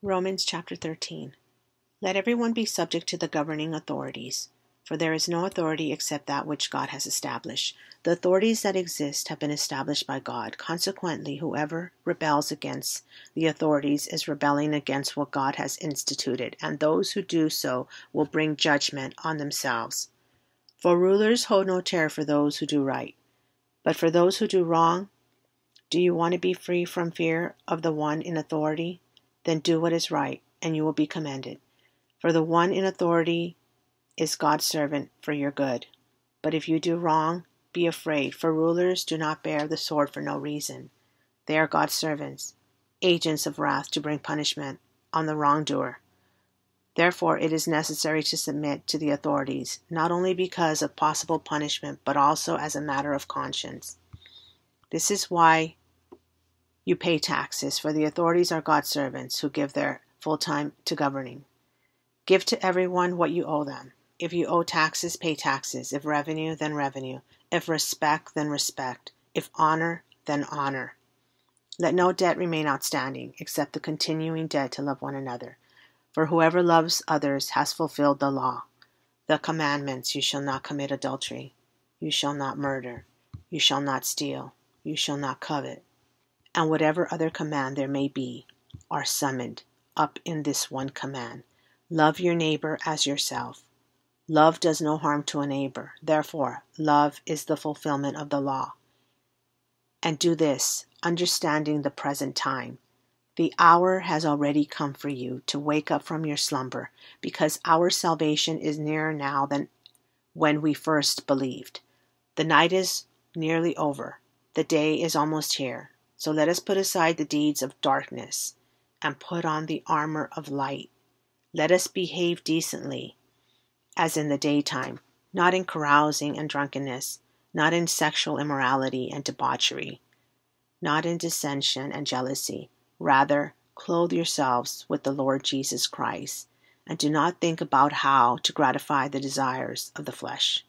Romans chapter 13. Let everyone be subject to the governing authorities, for there is no authority except that which God has established. The authorities that exist have been established by God. Consequently, whoever rebels against the authorities is rebelling against what God has instituted, and those who do so will bring judgment on themselves. For rulers hold no terror for those who do right, but for those who do wrong. Do you want to be free from fear of the one in authority? Then do what is right, and you will be commended. For the one in authority is God's servant for your good. But if you do wrong, be afraid, for rulers do not bear the sword for no reason. They are God's servants, agents of wrath to bring punishment on the wrongdoer. Therefore, it is necessary to submit to the authorities, not only because of possible punishment, but also as a matter of conscience. This is why you pay taxes, for the authorities are God's servants who give their full time to governing. Give to everyone what you owe them. If you owe taxes, pay taxes. If revenue, then revenue. If respect, then respect. If honor, then honor. Let no debt remain outstanding, except the continuing debt to love one another. For whoever loves others has fulfilled the law. The commandments: you shall not commit adultery, you shall not murder, you shall not steal, you shall not covet, and whatever other command there may be, are summed up in this one command: love your neighbor as yourself. Love does no harm to a neighbor. Therefore, love is the fulfillment of the law. And do this, understanding the present time. The hour has already come for you to wake up from your slumber, because our salvation is nearer now than when we first believed. The night is nearly over. The day is almost here. So let us put aside the deeds of darkness and put on the armor of light. Let us behave decently, as in the daytime, not in carousing and drunkenness, not in sexual immorality and debauchery, not in dissension and jealousy. Rather, clothe yourselves with the Lord Jesus Christ, and do not think about how to gratify the desires of the flesh.